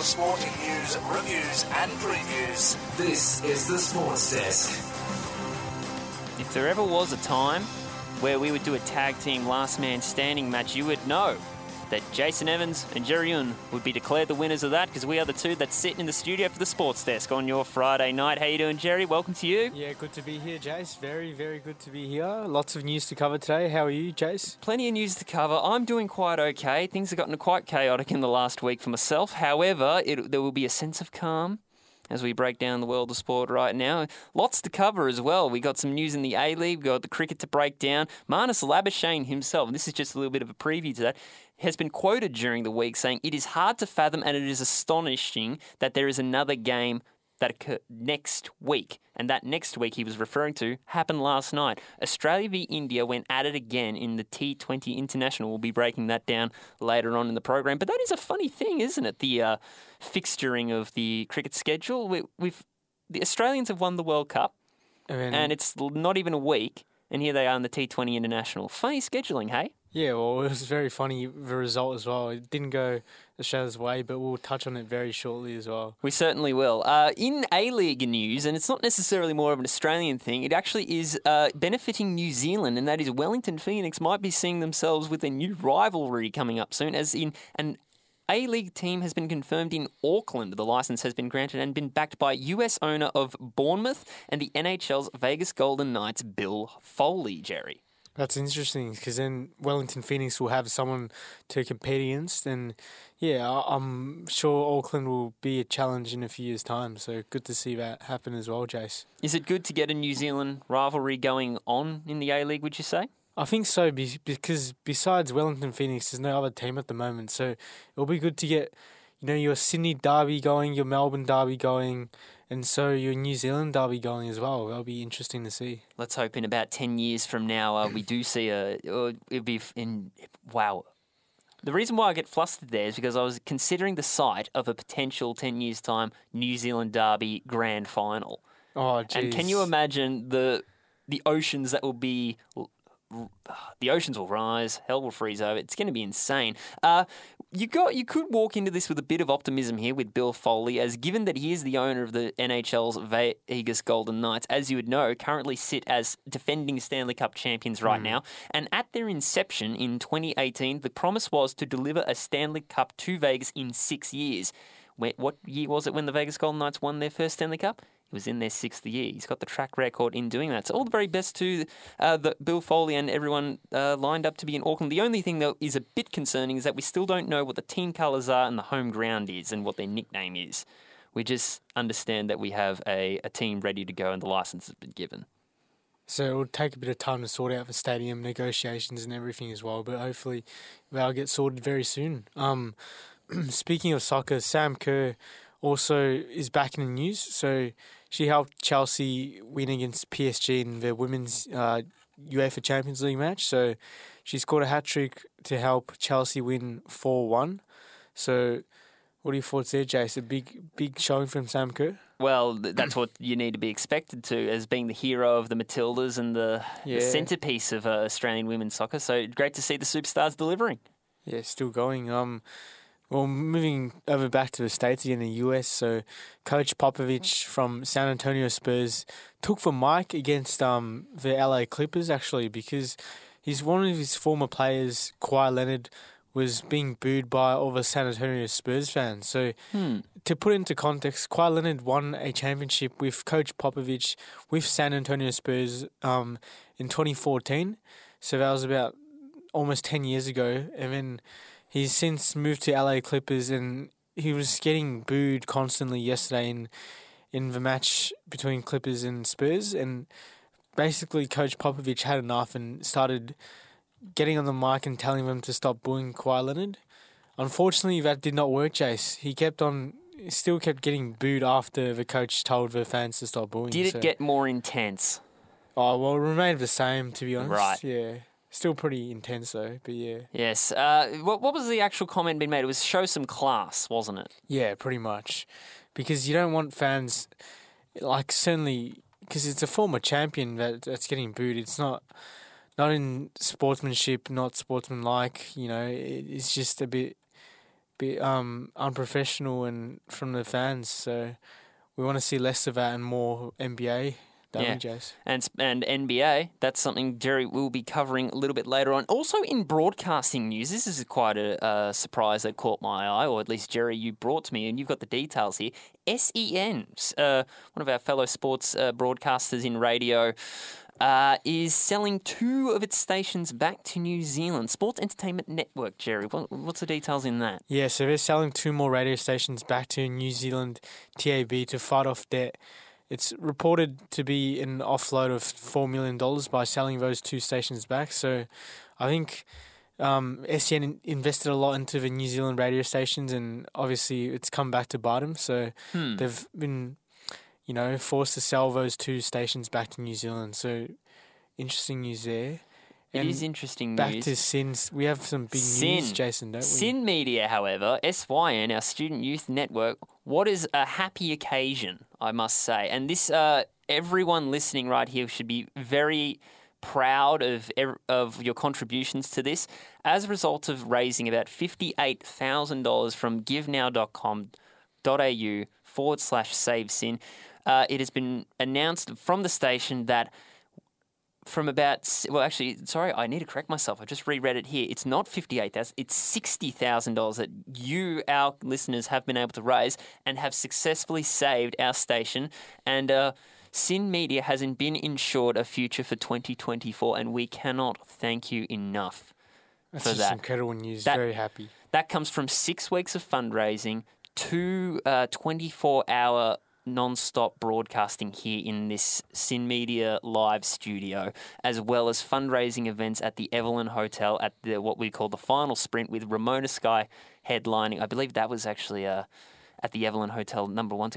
local sporting news, reviews and previews. This is the Sports Desk. If there ever was a time where we would do a tag team last man standing match, you would know that Jason Evans and Jerry Yoon would be declared the winners of that, because we are the two that's sitting in the studio for the Sports Desk on your Friday night. How you doing, Jerry? Welcome to you. Yeah, good to be here, Jace. Very, very good to be here. Lots of news to cover today. How are you, Jace? Plenty of news to cover. I'm doing quite okay. Things have gotten quite chaotic in the last week for myself. However, there will be a sense of calm as we break down the world of sport right now. Lots to cover as well. We got some news in the A-League. We've got the cricket to break down. Marnus Labuschagne himself, and this is just a little bit of a preview to that, has been quoted during the week saying, "It is hard to fathom and it is astonishing that there is another game that occurred next week." And that next week he was referring to happened last night. Australia v India went at it again in the T20 International. We'll be breaking that down later on in the program. But that is a funny thing, isn't it? The fixturing of the cricket schedule. The Australians have won the World Cup, and it's not even a week, and here they are in the T20 International. Funny scheduling, hey? Yeah, well, it was very funny, the result as well. It didn't go Australia's way, but we'll touch on it very shortly as well. We certainly will. In A-League news, and it's not necessarily more of an Australian thing, it actually is benefiting New Zealand, and that is Wellington Phoenix might be seeing themselves with a new rivalry coming up soon, as in an A-League team has been confirmed in Auckland. The licence has been granted and been backed by US owner of Bournemouth and the NHL's Vegas Golden Knights, Bill Foley, Jerry. That's interesting, because then Wellington Phoenix will have someone to compete against, and yeah, I'm sure Auckland will be a challenge in a few years' time, so good to see that happen as well, Jace. Is it good to get a New Zealand rivalry going on in the A-League, would you say? I think so, because besides Wellington Phoenix, there's no other team at the moment, so it'll be good to get, you know, your Sydney derby going, your Melbourne derby going, and so your New Zealand derby going as well. That'll be interesting to see. Let's hope in about 10 years from now we do see a... it'd be in... Wow. The reason why I get flustered there is because I was considering the sight of a potential 10 years' time New Zealand derby grand final. Oh, geez. And can you imagine the oceans that will be... The oceans will rise, hell will freeze over. It's going to be insane. You could walk into this with a bit of optimism here with Bill Foley, as given that he is the owner of the NHL's Vegas Golden Knights, as you would know, currently sit as defending Stanley Cup champions right now. And at their inception in 2018, the promise was to deliver a Stanley Cup to Vegas in 6 years. What year was it when the Vegas Golden Knights won their first Stanley Cup? It was in their sixth year. He's got the track record in doing that. So all the very best to Bill Foley and everyone lined up to be in Auckland. The only thing that is a bit concerning is that we still don't know what the team colours are and the home ground is and what their nickname is. We just understand that we have a team ready to go and the licence has been given. So it'll take a bit of time to sort out the stadium negotiations and everything as well, but hopefully they'll get sorted very soon. Speaking of soccer, Sam Kerr also is back in the news. So she helped Chelsea win against PSG in the women's UEFA Champions League match. So she scored a hat-trick to help Chelsea win 4-1. So what are your thoughts there, Jace? A big showing from Sam Kerr? Well, that's what you need to be expected to, as being the hero of the Matildas and the centrepiece of Australian women's soccer. So great to see the superstars delivering. Yeah, still going. Well, moving over back to the States again, the US, so Coach Popovich from San Antonio Spurs took for Mike against the LA Clippers, actually, because he's one of his former players, Kawhi Leonard, was being booed by all the San Antonio Spurs fans. So to put into context, Kawhi Leonard won a championship with Coach Popovich with San Antonio Spurs in 2014. So that was about almost 10 years ago, and then... He's since moved to LA Clippers, and he was getting booed constantly yesterday in the match between Clippers and Spurs. And basically Coach Popovich had enough and started getting on the mic and telling them to stop booing Kawhi Leonard. Unfortunately, that did not work, Jace. He still kept getting booed after the coach told the fans to stop booing. Did it get more intense? Oh, well, it remained the same, to be honest. Right. Yeah. Still pretty intense though, but yeah. Yes. What was the actual comment being made? It was show some class, wasn't it? Yeah, pretty much. Because you don't want fans, like certainly, because it's a former champion that's getting booed. It's not in sportsmanship, not sportsmanlike, you know. It's just a bit bit unprofessional and from the fans. So we want to see less of that and more NBA. And NBA, that's something Jerry will be covering a little bit later on. Also in broadcasting news, this is quite a surprise that caught my eye, or at least Jerry, you brought to me, and you've got the details here. SEN, one of our fellow sports broadcasters in radio, is selling two of its stations back to New Zealand. Sports Entertainment Network, Jerry. What's the details in that? Yeah, so they're selling two more radio stations back to New Zealand TAB to fight off debt. It's reported to be an offload of $4 million by selling those two stations back. So I think SEN invested a lot into the New Zealand radio stations, and obviously it's come back to bite them. So they've been, forced to sell those two stations back to New Zealand. So interesting news there. It is interesting news. Back to SYN. We have some big news, Jason, don't we? SYN Media, however, SYN, our student youth network, what is a happy occasion, I must say. And this, everyone listening right here should be very proud of your contributions to this. As a result of raising about $58,000 from givenow.com.au/SaveSyn, it has been announced from the station that I need to correct myself. I just reread it here. It's not $58,000, it's $60,000 that you, our listeners, have been able to raise and have successfully saved our station. And SYN Media has been insured a future for 2024, and we cannot thank you enough for that. That's incredible news. Very happy. That comes from 6 weeks of fundraising, two 24-hour non-stop broadcasting here in this SYN Media live studio, as well as fundraising events at the Evelyn Hotel at what we call the final sprint, with Ramona Sky headlining. I believe that was actually at the Evelyn Hotel, number one.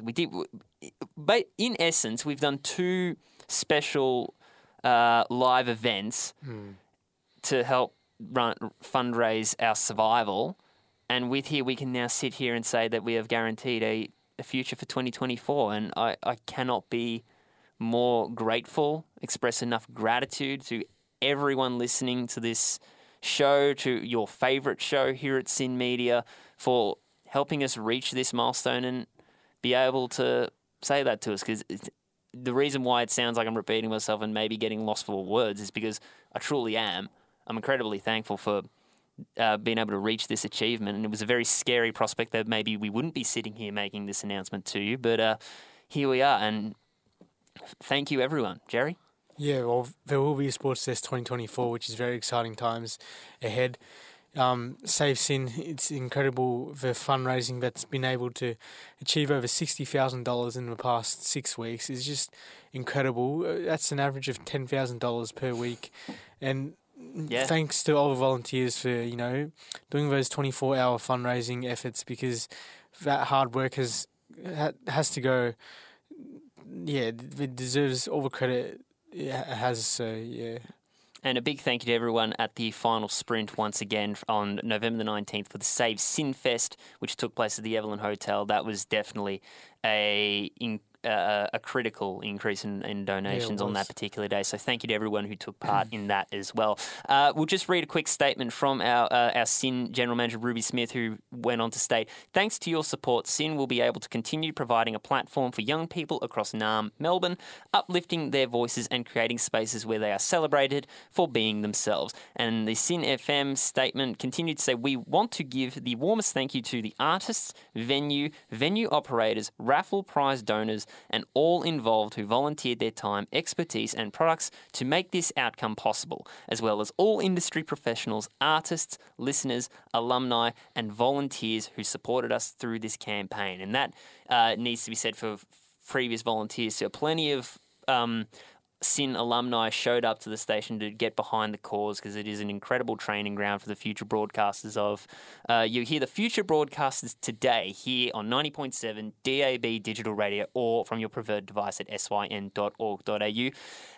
But in essence, we've done two special live events to help fundraise our survival. And with here, we can now sit here and say that we have guaranteed a future for 2024, and I cannot be more grateful, express enough gratitude to everyone listening to this show, to your favourite show here at SYN Media, for helping us reach this milestone and be able to say that to us, because the reason why it sounds like I'm repeating myself and maybe getting lost for words is because I truly am. I'm incredibly thankful for being able to reach this achievement, and it was a very scary prospect that maybe we wouldn't be sitting here making this announcement to you, but here we are, and thank you everyone. Jerry? Yeah, well, there will be a Sports Fest 2024, which is very exciting times ahead. Save SYN, it's incredible the fundraising that's been able to achieve over $60,000 in the past 6 weeks is just incredible. That's an average of $10,000 per week, and thanks to all the volunteers for, doing those 24-hour fundraising efforts, because that hard work has to go. Yeah, it deserves all the credit it has, so yeah. And a big thank you to everyone at the final sprint once again on November the 19th for the Save SYN Fest, which took place at the Evelyn Hotel. That was definitely a critical increase in donations on that particular day. So thank you to everyone who took part in that as well. We'll just read a quick statement from our SYN General Manager, Ruby Smith, who went on to state, "Thanks to your support, SYN will be able to continue providing a platform for young people across Melbourne, uplifting their voices and creating spaces where they are celebrated for being themselves." And the SYN FM statement continued to say, "We want to give the warmest thank you to the artists, venue operators, raffle prize donors, and all involved who volunteered their time, expertise and products to make this outcome possible, as well as all industry professionals, artists, listeners, alumni and volunteers who supported us through this campaign." And that needs to be said for previous volunteers. So plenty of SYN alumni showed up to the station to get behind the cause, because it is an incredible training ground for the future broadcasters of. You hear the future broadcasters today here on 90.7 DAB Digital Radio, or from your preferred device at syn.org.au.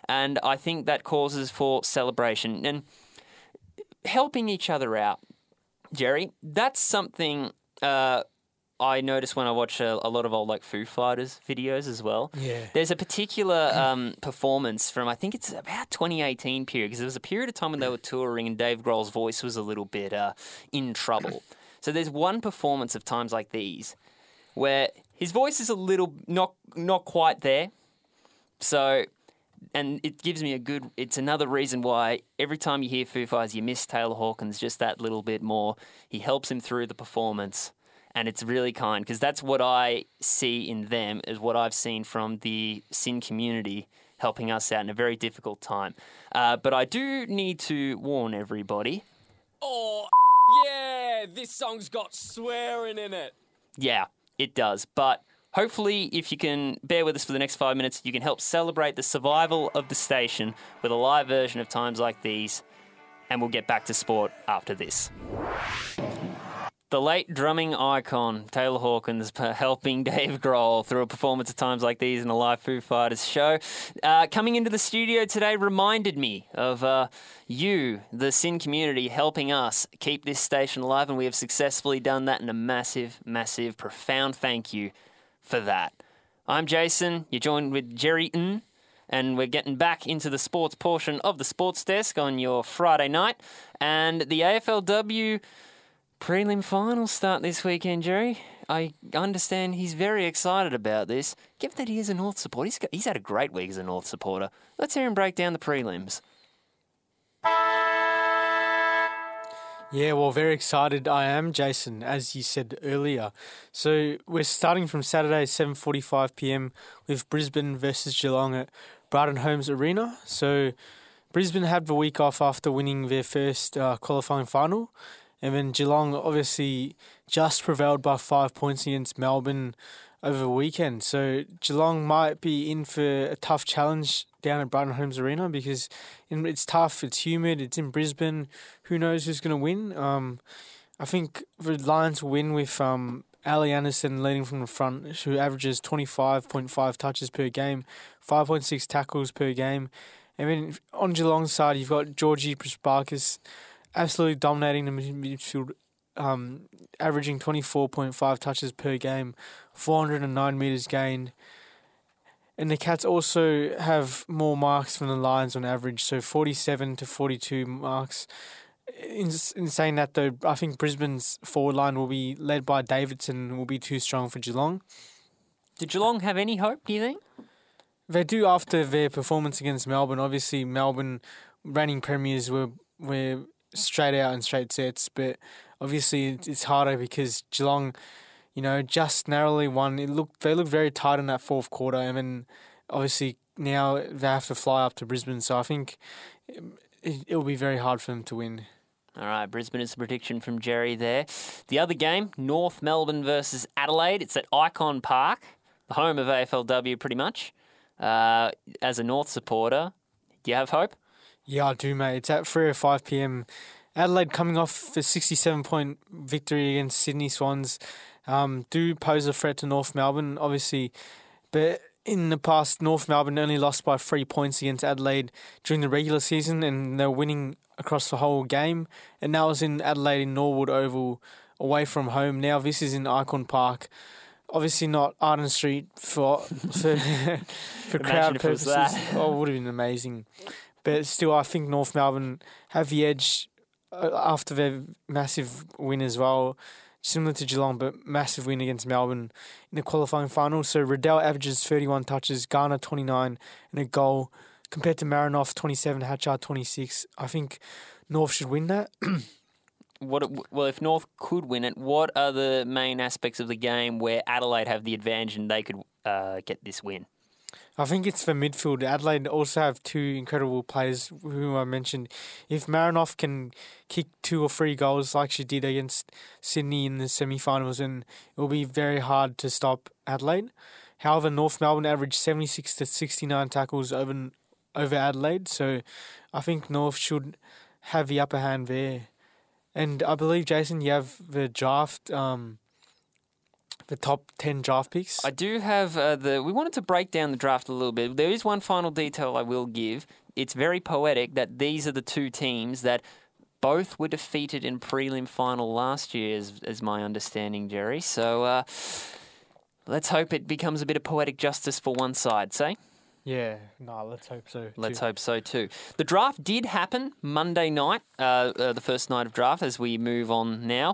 And I think that causes for celebration and helping each other out. Jerry, that's something I notice when I watch a lot of old Foo Fighters videos as well. Yeah. There's a particular performance from, I think it's about 2018 period, because there was a period of time when they were touring and Dave Grohl's voice was a little bit in trouble. So there's one performance of times like these where his voice is a little not quite there. So, and it gives me a good, it's another reason why every time you hear Foo Fighters, you miss Taylor Hawkins just that little bit more. He helps him through the performance. And it's really kind, because that's what I see in them is what I've seen from the SYN community helping us out in a very difficult time. But I do need to warn everybody. Oh, yeah, this song's got swearing in it. Yeah, it does. But hopefully, if you can bear with us for the next 5 minutes, you can help celebrate the survival of the station with a live version of times like these. And we'll get back to sport after this. The late drumming icon, Taylor Hawkins, helping Dave Grohl through a performance of times like these in a live Foo Fighters show. Coming into the studio today reminded me of you, the SYN community, helping us keep this station alive, and we have successfully done that, and a massive, massive, profound thank you for that. I'm Jason, you're joined with Jerry Yoon, and we're getting back into the sports portion of the Sports Desk on your Friday night, and the AFLW... prelim finals start this weekend, Jerry. I understand he's very excited about this. Given that he is a North supporter, he's had a great week as a North supporter. Let's hear him break down the prelims. Yeah, well, very excited I am, Jason, as you said earlier. So we're starting from Saturday, 7:45pm, with Brisbane versus Geelong at Brighton Homes Arena. So Brisbane had the week off after winning their first qualifying final. And then Geelong obviously just prevailed by 5 points against Melbourne over the weekend. So Geelong might be in for a tough challenge down at Brighton Homes Arena because it's tough, it's humid, it's in Brisbane. Who knows who's going to win? I think the Lions will win with Ali Anderson leading from the front, who averages 25.5 touches per game, 5.6 tackles per game. And then on Geelong's side, you've got Georgie Prisparkis, absolutely dominating the midfield, averaging 24.5 touches per game, 409 metres gained. And the Cats also have more marks than the Lions on average, so 47 to 42 marks. In saying that, though, I think Brisbane's forward line will be led by Davidson, will be too strong for Geelong. Did Geelong have any hope, do you think? They do after their performance against Melbourne. Obviously, Melbourne, reigning premiers, were straight out and straight sets, but obviously it's harder because Geelong, you know, just narrowly won. They looked very tight in that fourth quarter, and then obviously now they have to fly up to Brisbane, so I think it'll be very hard for them to win. All right, Brisbane is the prediction from Jerry there. The other game, North Melbourne versus Adelaide. It's at Icon Park, the home of AFLW pretty much. As a North supporter, do you have hope? Yeah, I do, mate. It's at 3:05pm. Adelaide, coming off a 67-point victory against Sydney Swans, do pose a threat to North Melbourne, obviously. But in the past, North Melbourne only lost by 3 points against Adelaide during the regular season, and they're winning across the whole game. And that was in Adelaide in Norwood Oval, away from home. Now this is in Icon Park. Obviously not Arden Street for for crowd purposes. Oh, it would have been amazing. But still, I think North Melbourne have the edge after their massive win as well, similar to Geelong, but massive win against Melbourne in the qualifying final. So Riddell averages 31 touches, Garner 29 and a goal, compared to Marinoff 27, Hatchard 26. I think North should win that. Well, if North could win it, what are the main aspects of the game where Adelaide have the advantage and they could get this win? I think it's for midfield. Adelaide also have two incredible players who I mentioned. If Marinoff can kick 2 or 3 goals like she did against Sydney in the semi-finals, then it will be very hard to stop Adelaide. However, North Melbourne averaged 76 to 69 tackles over Adelaide, so I think North should have the upper hand there. And I believe, Jason, you have the draft... the top 10 draft picks? I do have we wanted to break down the draft a little bit. There is one final detail I will give. It's very poetic that these are the two teams that both were defeated in prelim final last year, is my understanding, Jerry. So let's hope it becomes a bit of poetic justice for one side, say? Yeah, no, let's hope so too. Let's hope so too. The draft did happen Monday night, the first night of draft, as we move on now.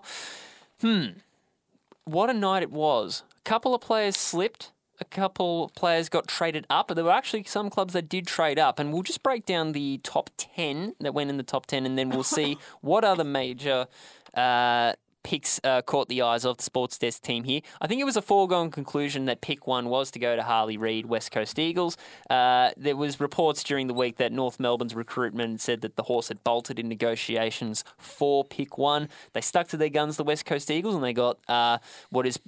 What a night it was. A couple of players slipped. A couple of players got traded up. There were actually some clubs that did trade up. And we'll just break down the top 10 that went in the top 10, and then we'll see what other major picks caught the eyes of the sports desk team here. I think it was a foregone conclusion that pick one was to go to Harley Reid, West Coast Eagles. There was reports during the week that North Melbourne's recruitment said that the horse had bolted in negotiations for pick one. They stuck to their guns, the West Coast Eagles, and they got what is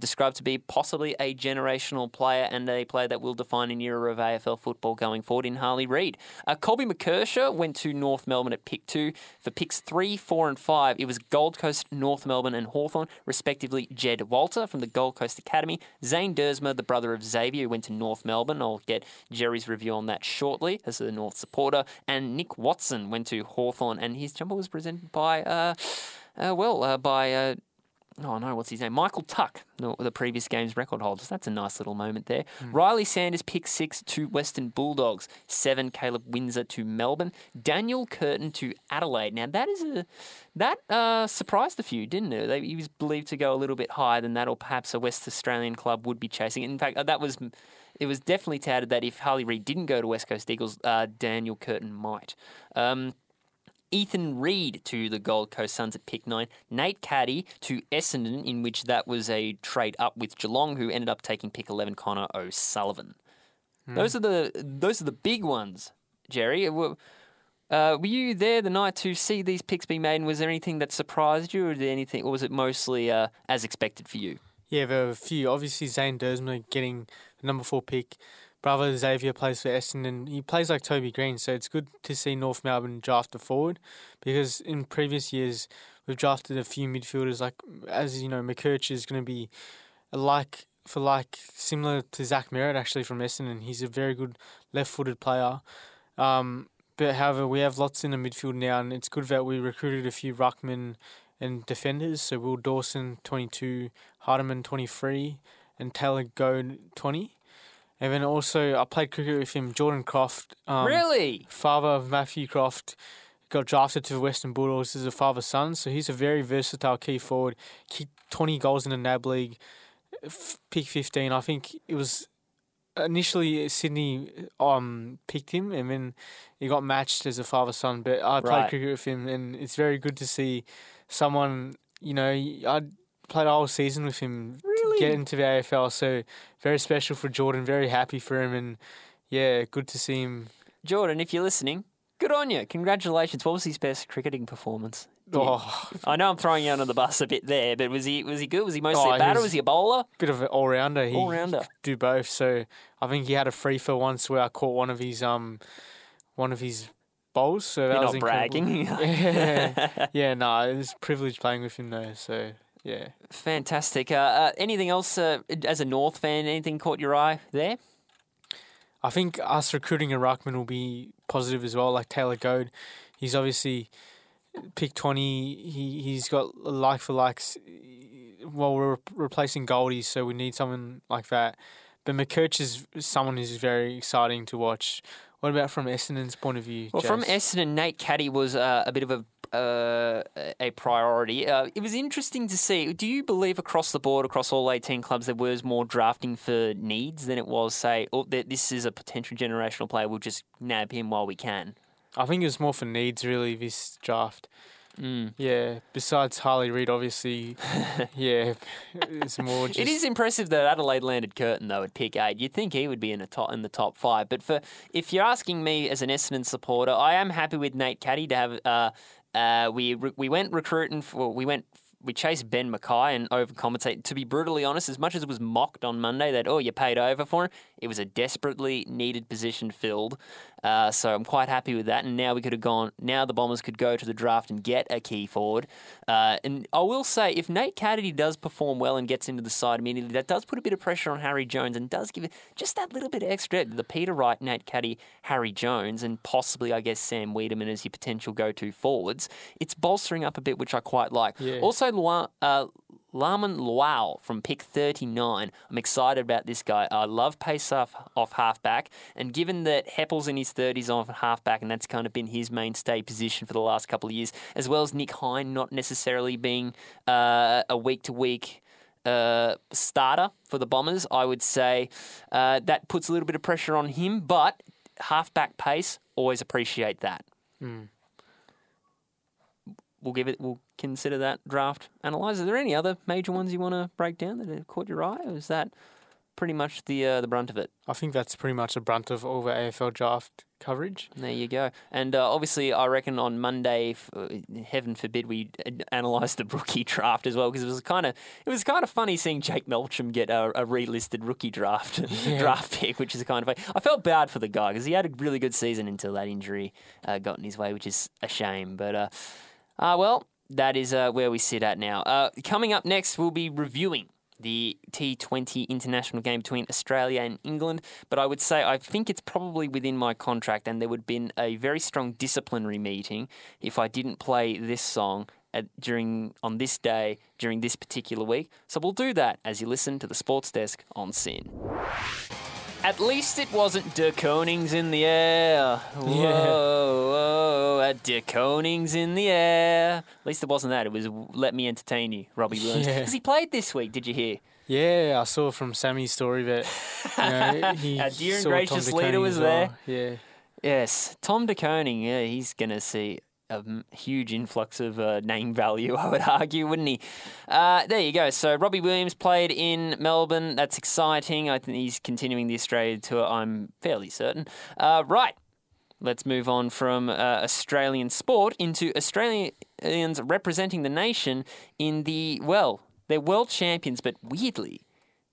described to be possibly a generational player and a player that will define an era of AFL football going forward in Harley Reid. Colby McKersher went to North Melbourne at pick 2. For picks 3, 4 and 5, it was Gold Coast, North Melbourne and Hawthorn, respectively. Jed Walter from the Gold Coast Academy. Zane Dersma, the brother of Xavier, who went to North Melbourne. I'll get Jerry's review on that shortly as a North supporter. And Nick Watson went to Hawthorn, and his jumper was presented by, Michael Tuck, the previous game's record holders. That's a nice little moment there. Riley Sanders, pick 6 to Western Bulldogs. 7, Caleb Windsor to Melbourne. Daniel Curtin to Adelaide. Now, that surprised a few, didn't it? He was believed to go a little bit higher than that, or perhaps a West Australian club would be chasing. In fact, it was definitely touted that if Harley Reid didn't go to West Coast Eagles, Daniel Curtin might. Ethan Reed to the Gold Coast Suns at pick 9. Nate Caddy to Essendon, in which that was a trade up with Geelong, who ended up taking pick 11, Connor O'Sullivan. Those are the big ones, Jerry. Were you there the night to see these picks be made? And was there anything that surprised you, or was it mostly as expected for you? Yeah, there were a few. Obviously, Zane Dersma getting the number 4 pick. Brother Xavier plays for Essendon. He plays like Toby Green, so it's good to see North Melbourne draft a forward, because in previous years we've drafted a few midfielders, like, as you know, McKerch is going to be similar to Zach Merritt, actually, from Essendon. He's a very good left-footed player. But however, we have lots in the midfield now, and it's good that we recruited a few ruckmen and defenders. So Will Dawson, 22, Hardiman, 23, and Taylor Goad, 20. And then also, I played cricket with him, Jordan Croft. Really? Father of Matthew Croft. Got drafted to the Western Bulldogs as a father-son. So he's a very versatile key forward. Kicked 20 goals in the NAB League. Pick 15. I think it was initially Sydney picked him, and then he got matched as a father-son. But I played cricket with him, and it's very good to see someone, you know, I played a whole season with him. Get into the AFL, so very special for Jordan, very happy for him, and yeah, good to see him. Jordan, if you're listening, good on you. Congratulations. What was his best cricketing performance? I know I'm throwing you under the bus a bit there, but was he good? Was he mostly a batter? Was he a bowler? Bit of an all-rounder. He could do both, so I think he had a free for once where I caught one of his bowls. So that was incredible. You're not bragging. It was a privilege playing with him though, so... Yeah. Fantastic. Anything else as a North fan, anything caught your eye there? I think us recruiting a ruckman will be positive as well, like Taylor Goad. He's obviously pick 20. He's got like for likes. Well, we're replacing Goldie, so we need someone like that. But McKerch is someone who's very exciting to watch. What about from Essendon's point of view? Well, Jace? From Essendon, Nate Caddy was a bit of a priority. It was interesting to see. Do you believe across the board, across all 18 clubs, there was more drafting for needs than it was, say, this is a potential generational player, we'll just nab him while we can? I think it was more for needs, really, this draft. Yeah, besides Harley Reid, obviously. Yeah, it's more just... It is impressive that Adelaide landed Curtin, though, at pick 8. You'd think he would be in the top 5. But if you're asking me as an Essendon supporter, I am happy with Nate Caddy to have... We chased Ben Mackay and overcompensated. To be brutally honest, as much as it was mocked on Monday that, you paid over for him, it was a desperately needed position filled. So I'm quite happy with that. And now the Bombers could go to the draft and get a key forward. And I will say, if Nate Caddy does perform well and gets into the side immediately, that does put a bit of pressure on Harry Jones and does give it just that little bit extra. The Peter Wright, Nate Caddy, Harry Jones, and possibly, I guess, Sam Wiedemann as your potential go-to forwards. It's bolstering up a bit, which I quite like. Yeah. Also, Laman Luau from pick 39. I'm excited about this guy. I love pace off halfback. And given that Heppel's in his 30s on halfback, and that's kind of been his mainstay position for the last couple of years, as well as Nick Hine not necessarily being a week-to-week starter for the Bombers, I would say that puts a little bit of pressure on him. But halfback pace, always appreciate that. Mm. We'll consider that draft analyse. Are there any other major ones you want to break down that have caught your eye, or is that pretty much the brunt of it? I think that's pretty much the brunt of all the AFL draft coverage. There you go. And obviously, I reckon on Monday, heaven forbid, we analyse the rookie draft as well, because it was kind of funny seeing Jake Melcham get a relisted rookie draft draft pick, which is kind of funny. I felt bad for the guy because he had a really good season until that injury got in his way, which is a shame. But well, that is where we sit at now. Coming up next, we'll be reviewing the T20 international game between Australia and England. But I would say I think it's probably within my contract, and there would have been a very strong disciplinary meeting if I didn't play this song on this day during this particular week. So we'll do that as you listen to the Sports Desk on SYN. At least it wasn't De Koning's in the air. Whoa, yeah. Whoa, De Koning's in the air. At least it wasn't that. It was Let Me Entertain You, Robbie Williams. Because he played this week, did you hear? Yeah, I saw from Sammy's story that he our dear and gracious leader was there. Yeah. Yes, Tom De Koning, yeah, he's going to see a huge influx of name value, I would argue, wouldn't he? There you go. So Robbie Williams played in Melbourne. That's exciting. I think he's continuing the Australia tour, I'm fairly certain. Right. Let's move on from Australian sport into Australians representing the nation in they're world champions, but weirdly,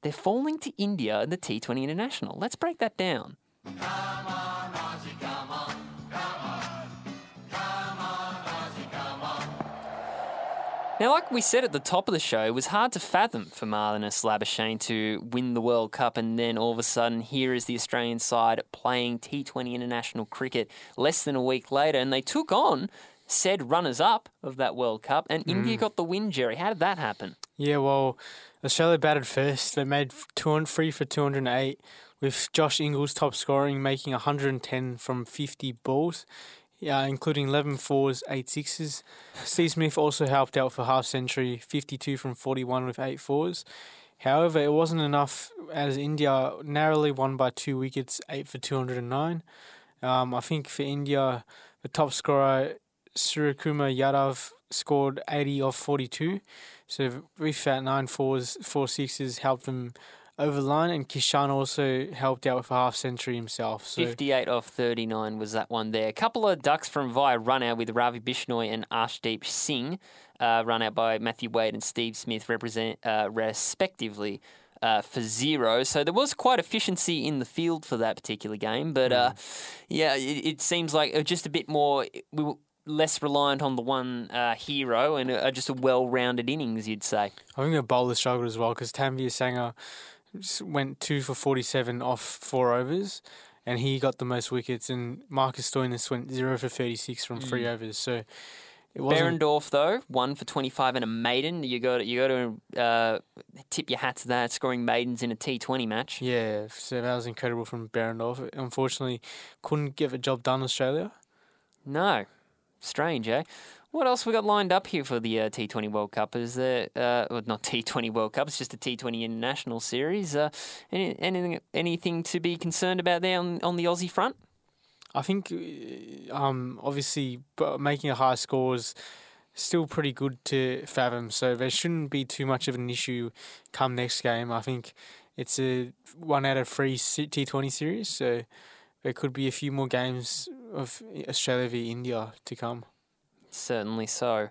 they're falling to India in the T20 International. Let's break that down. Come on, Aussie, come on. Now, like we said at the top of the show, it was hard to fathom for Marnus Labuschagne to win the World Cup, and then all of a sudden, here is the Australian side playing T20 international cricket less than a week later, and they took on said runners-up of that World Cup, and India got the win, Jerry. How did that happen? Yeah, well, Australia batted first. They made 203 for 208, with Josh Ingles top scoring, making 110 from 50 balls. Yeah, including 11 fours, 8 sixes. Steve Smith also helped out for half century, 52 from 41 with 8 fours. However, it wasn't enough as India narrowly won by 2 wickets, 8 for 209. I think for India, the top scorer, Suryakumar Yadav, scored 80 off 42. So with that, 9 fours, 4 sixes helped them over the line, and Kishan also helped out with a half century himself. So 58 off 39 was that one there. A couple of ducks from via run out with Ravi Bishnoi and Arshdeep Singh, run out by Matthew Wade and Steve Smith, respectively, for 0. So there was quite efficiency in the field for that particular game, but yeah, it seems like just a bit more. We were less reliant on the one hero, and just a well-rounded innings, you'd say. I think the bowler struggled as well because Tanvir Sanger went 2 for 47 off 4 overs, and he got the most wickets, and Marcus Stoinis went 0 for 36 from 3 overs. So it wasn't. Berendorf, though, 1 for 25 and a maiden. You got to tip your hat to that, scoring maidens in a T20 match. Yeah, so that was incredible from Berendorf. Unfortunately, couldn't get the job done, Australia. No. Strange, eh? What else we got lined up here for the T20 World Cup? Is there, well, not T20 World Cup, it's just a T20 International Series. Anything to be concerned about there on the Aussie front? I think, obviously, making a high score is still pretty good to fathom, so there shouldn't be too much of an issue come next game. I think it's a 1 out of 3 T20 series, so there could be a few more games of Australia v India to come. Certainly so.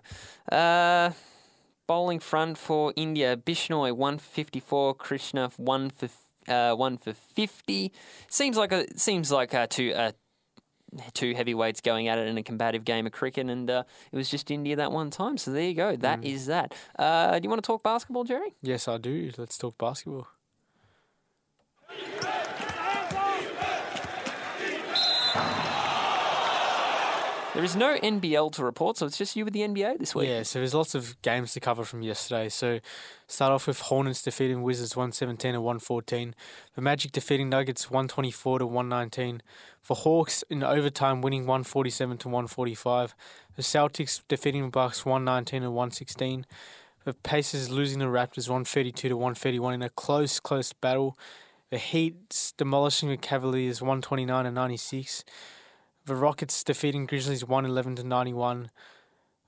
Bowling front for India. Bishnoi 154, Krishna 1 for 50. Seems like two heavyweights going at it in a combative game of cricket, and it was just India that one time. So there you go. That is that. Do you want to talk basketball, Jerry? Yes, I do. Let's talk basketball. There is no NBL to report, so it's just you with the NBA this week. Yeah, so there's lots of games to cover from yesterday. So start off with Hornets defeating Wizards 117-114. The Magic defeating Nuggets 124-119. The Hawks in overtime winning 147-145. The Celtics defeating the Bucks 119-116. The Pacers losing the Raptors 132-131 in a close battle. The Heat demolishing the Cavaliers 129-96. The Rockets defeating Grizzlies 111-91.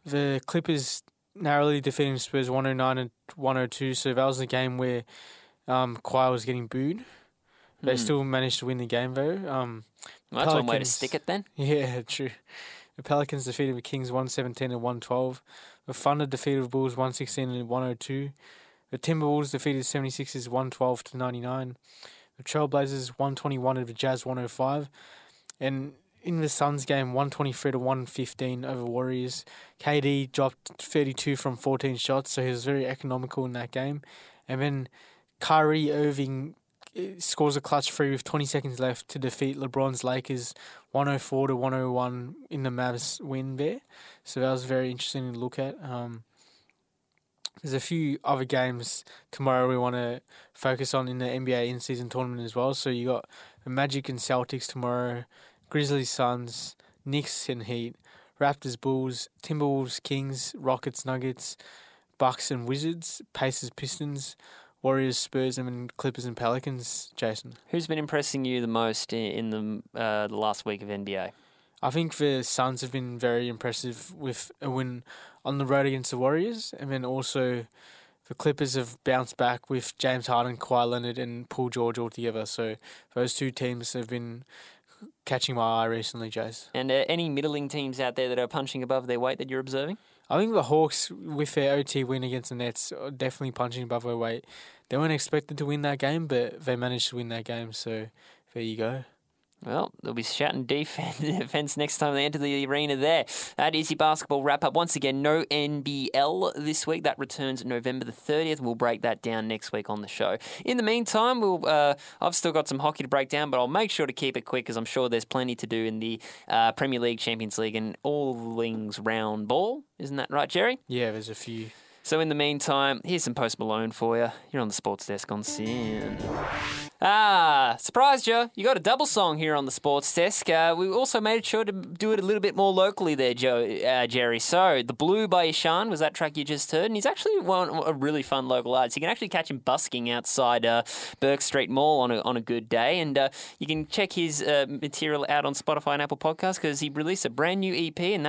The Clippers narrowly defeating Spurs 109-102. So that was the game where Kawhi was getting booed. They still managed to win the game though. Well, that's one way to stick it then. Yeah, true. The Pelicans defeated the Kings 117-112. The Thunder defeated the Bulls 116-102. The Timberwolves defeated 76ers 112-99. The Trailblazers 121 over Jazz 105. And in the Suns game, 123-115 over Warriors. KD dropped 32 from 14 shots, so he was very economical in that game. And then Kyrie Irving scores a clutch free with 20 seconds left to defeat LeBron's Lakers 104-101 in the Mavs win there. So that was very interesting to look at. There's a few other games tomorrow we want to focus on in the NBA in-season tournament as well. So you got the Magic and Celtics tomorrow, Grizzlies, Suns, Knicks and Heat, Raptors, Bulls, Timberwolves, Kings, Rockets, Nuggets, Bucks and Wizards, Pacers, Pistons, Warriors, Spurs, and then Clippers and Pelicans. Jason, who's been impressing you the most in the last week of NBA? I think the Suns have been very impressive with a win on the road against the Warriors, and then also the Clippers have bounced back with James Harden, Kawhi Leonard, and Paul George all together. So those two teams have been catching my eye recently, Jase. And any middling teams out there that are punching above their weight that you're observing? I think the Hawks, with their OT win against the Nets, are definitely punching above their weight. They weren't expected to win that game, but they managed to win that game, so there you go. Well, they'll be shouting defence next time they enter the arena there. That is your basketball wrap-up. Once again, no NBL this week. That returns November the 30th. We'll break that down next week on the show. In the meantime, I've still got some hockey to break down, but I'll make sure to keep it quick because I'm sure there's plenty to do in the Premier League, Champions League, and all things round ball. Isn't that right, Jerry? Yeah, there's a few. So in the meantime, here's some Post Malone for you. You're on the Sports Desk on SYN. Surprised you. You got a double song here on the Sports Desk. We also made sure to do it a little bit more locally there, Jerry. So The Blue by Ishan was that track you just heard, and he's actually a really fun local artist. You can actually catch him busking outside Bourke Street Mall on a good day, and you can check his material out on Spotify and Apple Podcasts because he released a brand new EP, and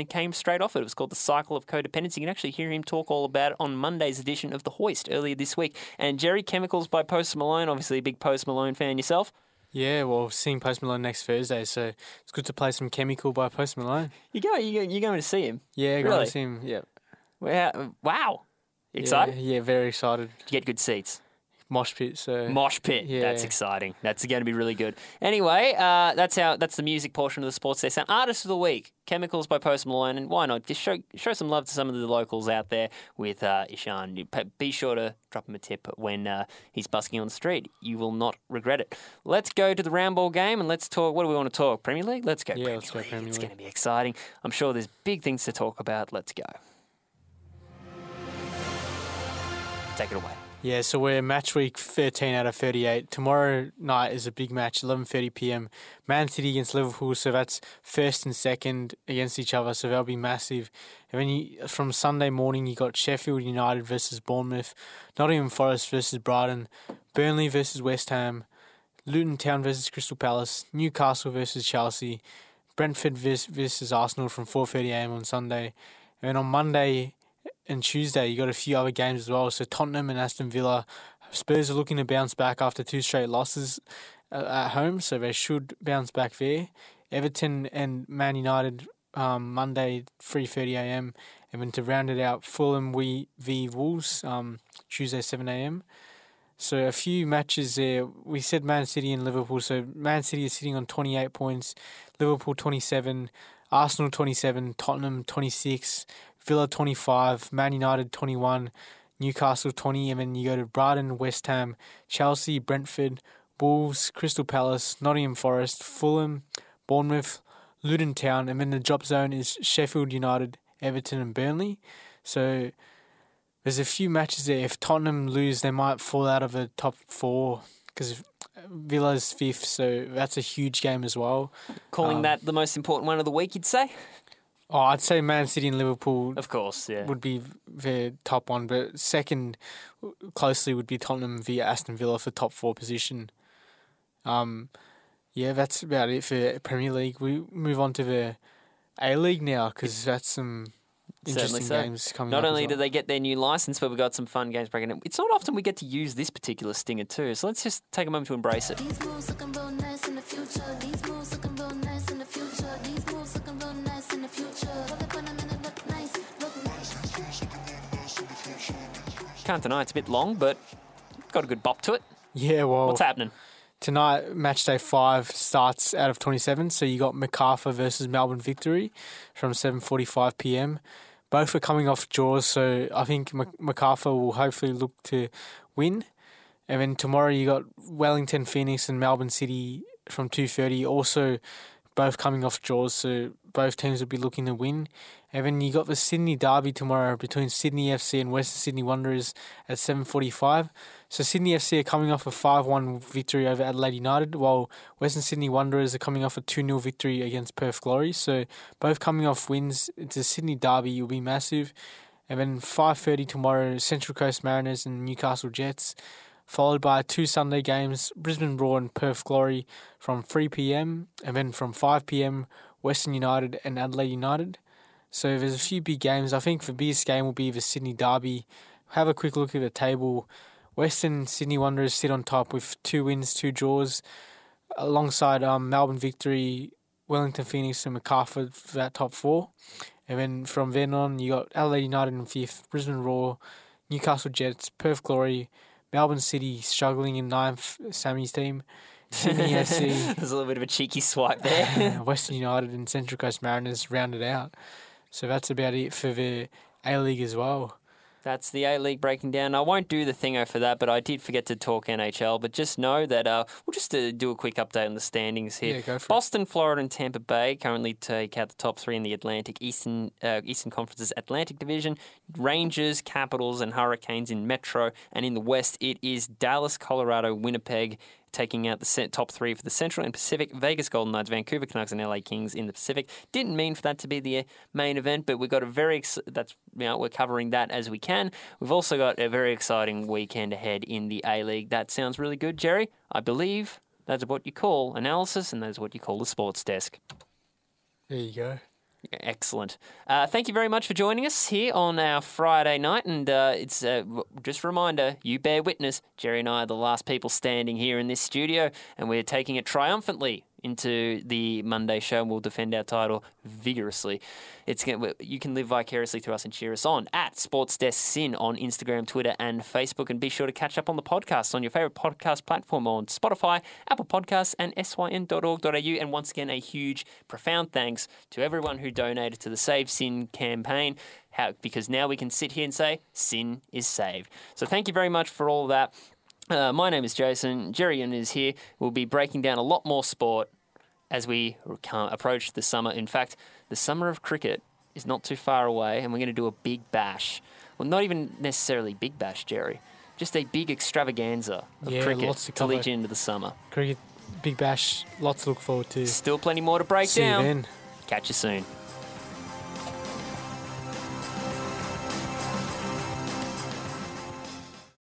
it came straight off it. It was called The Cycle of Codependence. You can actually hear him talk all about it on Monday's edition of The Hoist earlier this week. And Jerry, Chemicals by Post Malone, obviously a big Post Malone fan yourself. Yeah, well, seeing Post Malone next Thursday, so it's good to play some Chemical by Post Malone. You're going to see him? Yeah, really? Going to see him, yeah. Wow. Excited? Yeah, very excited. Did you get good seats? Mosh pit. Yeah. That's exciting. That's going to be really good. Anyway, that's the music portion of the Sports Desk. And Artist of the Week, Chemicals by Post Malone, and why not? Just show some love to some of the locals out there with Ishan. Be sure to drop him a tip when he's busking on the street. You will not regret it. Let's go to the round ball game and let's talk. What do we want to talk? Premier League? Let's go. Yeah, let's go Premier League. It's going to be exciting. I'm sure there's big things to talk about. Let's go. Take it away. Yeah, so we're match week 13 out of 38. Tomorrow night is a big match, 11:30 p.m. Man City against Liverpool, so that's first and second against each other, so that'll be massive. And then from Sunday morning, you got Sheffield United versus Bournemouth, Nottingham Forest versus Brighton, Burnley versus West Ham, Luton Town versus Crystal Palace, Newcastle versus Chelsea, Brentford versus Arsenal from 4:30 a.m. on Sunday. And then on Monday and Tuesday, you got a few other games as well. So Tottenham and Aston Villa. Spurs are looking to bounce back after two straight losses at home, so they should bounce back there. Everton and Man United Monday, 3:30 a.m. And then to round it out, Fulham v Wolves Tuesday, 7 a.m. So a few matches there. We said Man City and Liverpool. So Man City is sitting on 28 points, Liverpool 27, Arsenal 27, Tottenham 26, Villa 25, Man United 21, Newcastle 20, and then you go to Brighton, West Ham, Chelsea, Brentford, Wolves, Crystal Palace, Nottingham Forest, Fulham, Bournemouth, Luton Town, and then the drop zone is Sheffield United, Everton and Burnley. So there's a few matches there. If Tottenham lose, they might fall out of the top four because Villa's fifth, so that's a huge game as well. Calling that the most important one of the week, you'd say? Oh, I'd say Man City and Liverpool, of course, yeah, would be their top one, but second closely would be Tottenham via Aston Villa for top four position. Yeah, that's about it for Premier League. We move on to the A-League now because that's some interesting games coming up. Not only do they get their new licence, but we've got some fun games breaking in. It's not often we get to use this particular stinger too, so let's just take a moment to embrace it. These moves looking real nice in the future. These moves looking real nice in the future. These moves looking real nice in the future. Look up on them and it look nice. Look nice. Can't deny it's a bit long, but got a good bop to it. Yeah, well, what's happening? Tonight, match day 5 starts out of 27, so you got MacArthur versus Melbourne Victory from 7:45 p.m. Both are coming off draws, so I think MacArthur will hopefully look to win. And then tomorrow you got Wellington Phoenix and Melbourne City from 2:30, also both coming off draws, so both teams will be looking to win. And then you got the Sydney derby tomorrow between Sydney FC and Western Sydney Wanderers at 7:45. So Sydney FC are coming off a 5-1 victory over Adelaide United, while Western Sydney Wanderers are coming off a 2-0 victory against Perth Glory. So both coming off wins. It's a Sydney derby. Will be massive. And then 5:30 tomorrow, Central Coast Mariners and Newcastle Jets, followed by two Sunday games, Brisbane Roar and Perth Glory from 3 p.m. And then from 5 p.m, Western United and Adelaide United. So there's a few big games. I think the biggest game will be the Sydney derby. Have a quick look at the table. Western Sydney Wanderers sit on top with 2 wins, 2 draws, alongside Melbourne Victory, Wellington Phoenix and MacArthur for that top four. And then from then on, you got Adelaide United in 5th, Brisbane Roar, Newcastle Jets, Perth Glory, Melbourne City struggling in 9th, Sammy's team, Sydney FC. There's a little bit of a cheeky swipe there. Western United and Central Coast Mariners rounded out. So that's about it for the A-League as well. That's the A-League breaking down. I won't do the thingo for that, but I did forget to talk NHL. But just know that we'll just do a quick update on the standings here. Yeah, go for Boston, it. Florida and Tampa Bay currently take out the top three in the Atlantic Eastern Conference's Atlantic Division. Rangers, Capitals and Hurricanes in Metro. And in the West, it is Dallas, Colorado, Winnipeg, taking out the top three for the Central and Pacific, Vegas Golden Knights, Vancouver Canucks and LA Kings in the Pacific. Didn't mean for that to be the main event, but we've got a very we're covering that as we can. We've also got a very exciting weekend ahead in the A-League. That sounds really good, Jerry. I believe that's what you call analysis and that's what you call the sports desk. There you go. Excellent. Thank you very much for joining us here on our Friday night. And it's just a reminder, you bear witness. Jerry and I are the last people standing here in this studio, and we're taking it triumphantly into the Monday show, and we'll defend our title vigorously. You can live vicariously through us and cheer us on at Sports Desk Syn on Instagram, Twitter and Facebook, and be sure to catch up on the podcast on your favourite podcast platform on Spotify, Apple Podcasts and syn.org.au. And once again, a huge, profound thanks to everyone who donated to the Save Syn campaign, because now we can sit here and say Syn is saved. So thank you very much for all that. My name is Jason. Jerry Yoon is here. We'll be breaking down a lot more sport as we approach the summer. In fact, the summer of cricket is not too far away, and we're going to do a big bash. Well, not even necessarily big bash, Jerry. Just a big extravaganza of cricket to lead you into the summer. Cricket, big bash, lots to look forward to. Still plenty more to break down. See you then. Catch you soon.